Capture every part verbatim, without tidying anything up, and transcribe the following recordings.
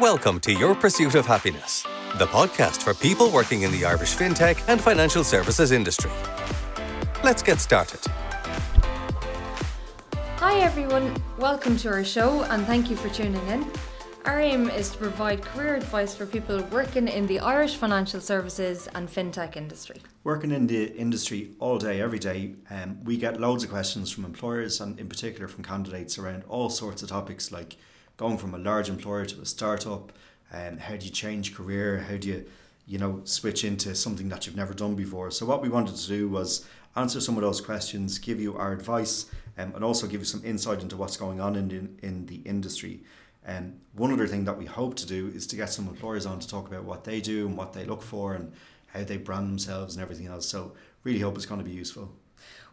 Welcome to Your Pursuit of Happiness, the podcast for people working in the Irish fintech and financial services industry. Let's get started. Hi everyone, welcome to our show and thank you for tuning in. Our aim is to provide career advice for people working in the Irish financial services and fintech industry. Working in the industry all day, every day, um, we get loads of questions from employers and in particular from candidates around all sorts of topics like going from a large employer to a startup, um, how do you change career, how do you, you know, switch into something that you've never done before. So what we wanted to do was answer some of those questions, give you our advice, um, and also give you some insight into what's going on in the, in the industry. And um, one other thing that we hope to do is to get some employers on to talk about what they do and what they look for and how they brand themselves and everything else. So really hope it's going to be useful.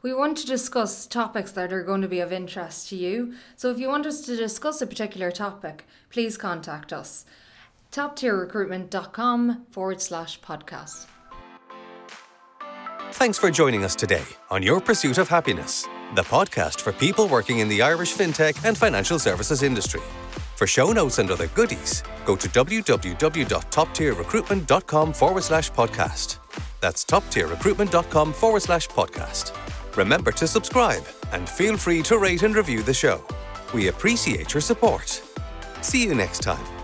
We want to discuss topics that are going to be of interest to you. So if you want us to discuss a particular topic, please contact us. toptierrecruitment.com forward slash podcast. Thanks for joining us today on Your Pursuit of Happiness, the podcast for people working in the Irish fintech and financial services industry. For show notes and other goodies, go to www.toptierrecruitment.com forward slash podcast. That's toptierrecruitment.com forward slash podcast. Remember to subscribe and feel free to rate and review the show. We appreciate your support. See you next time.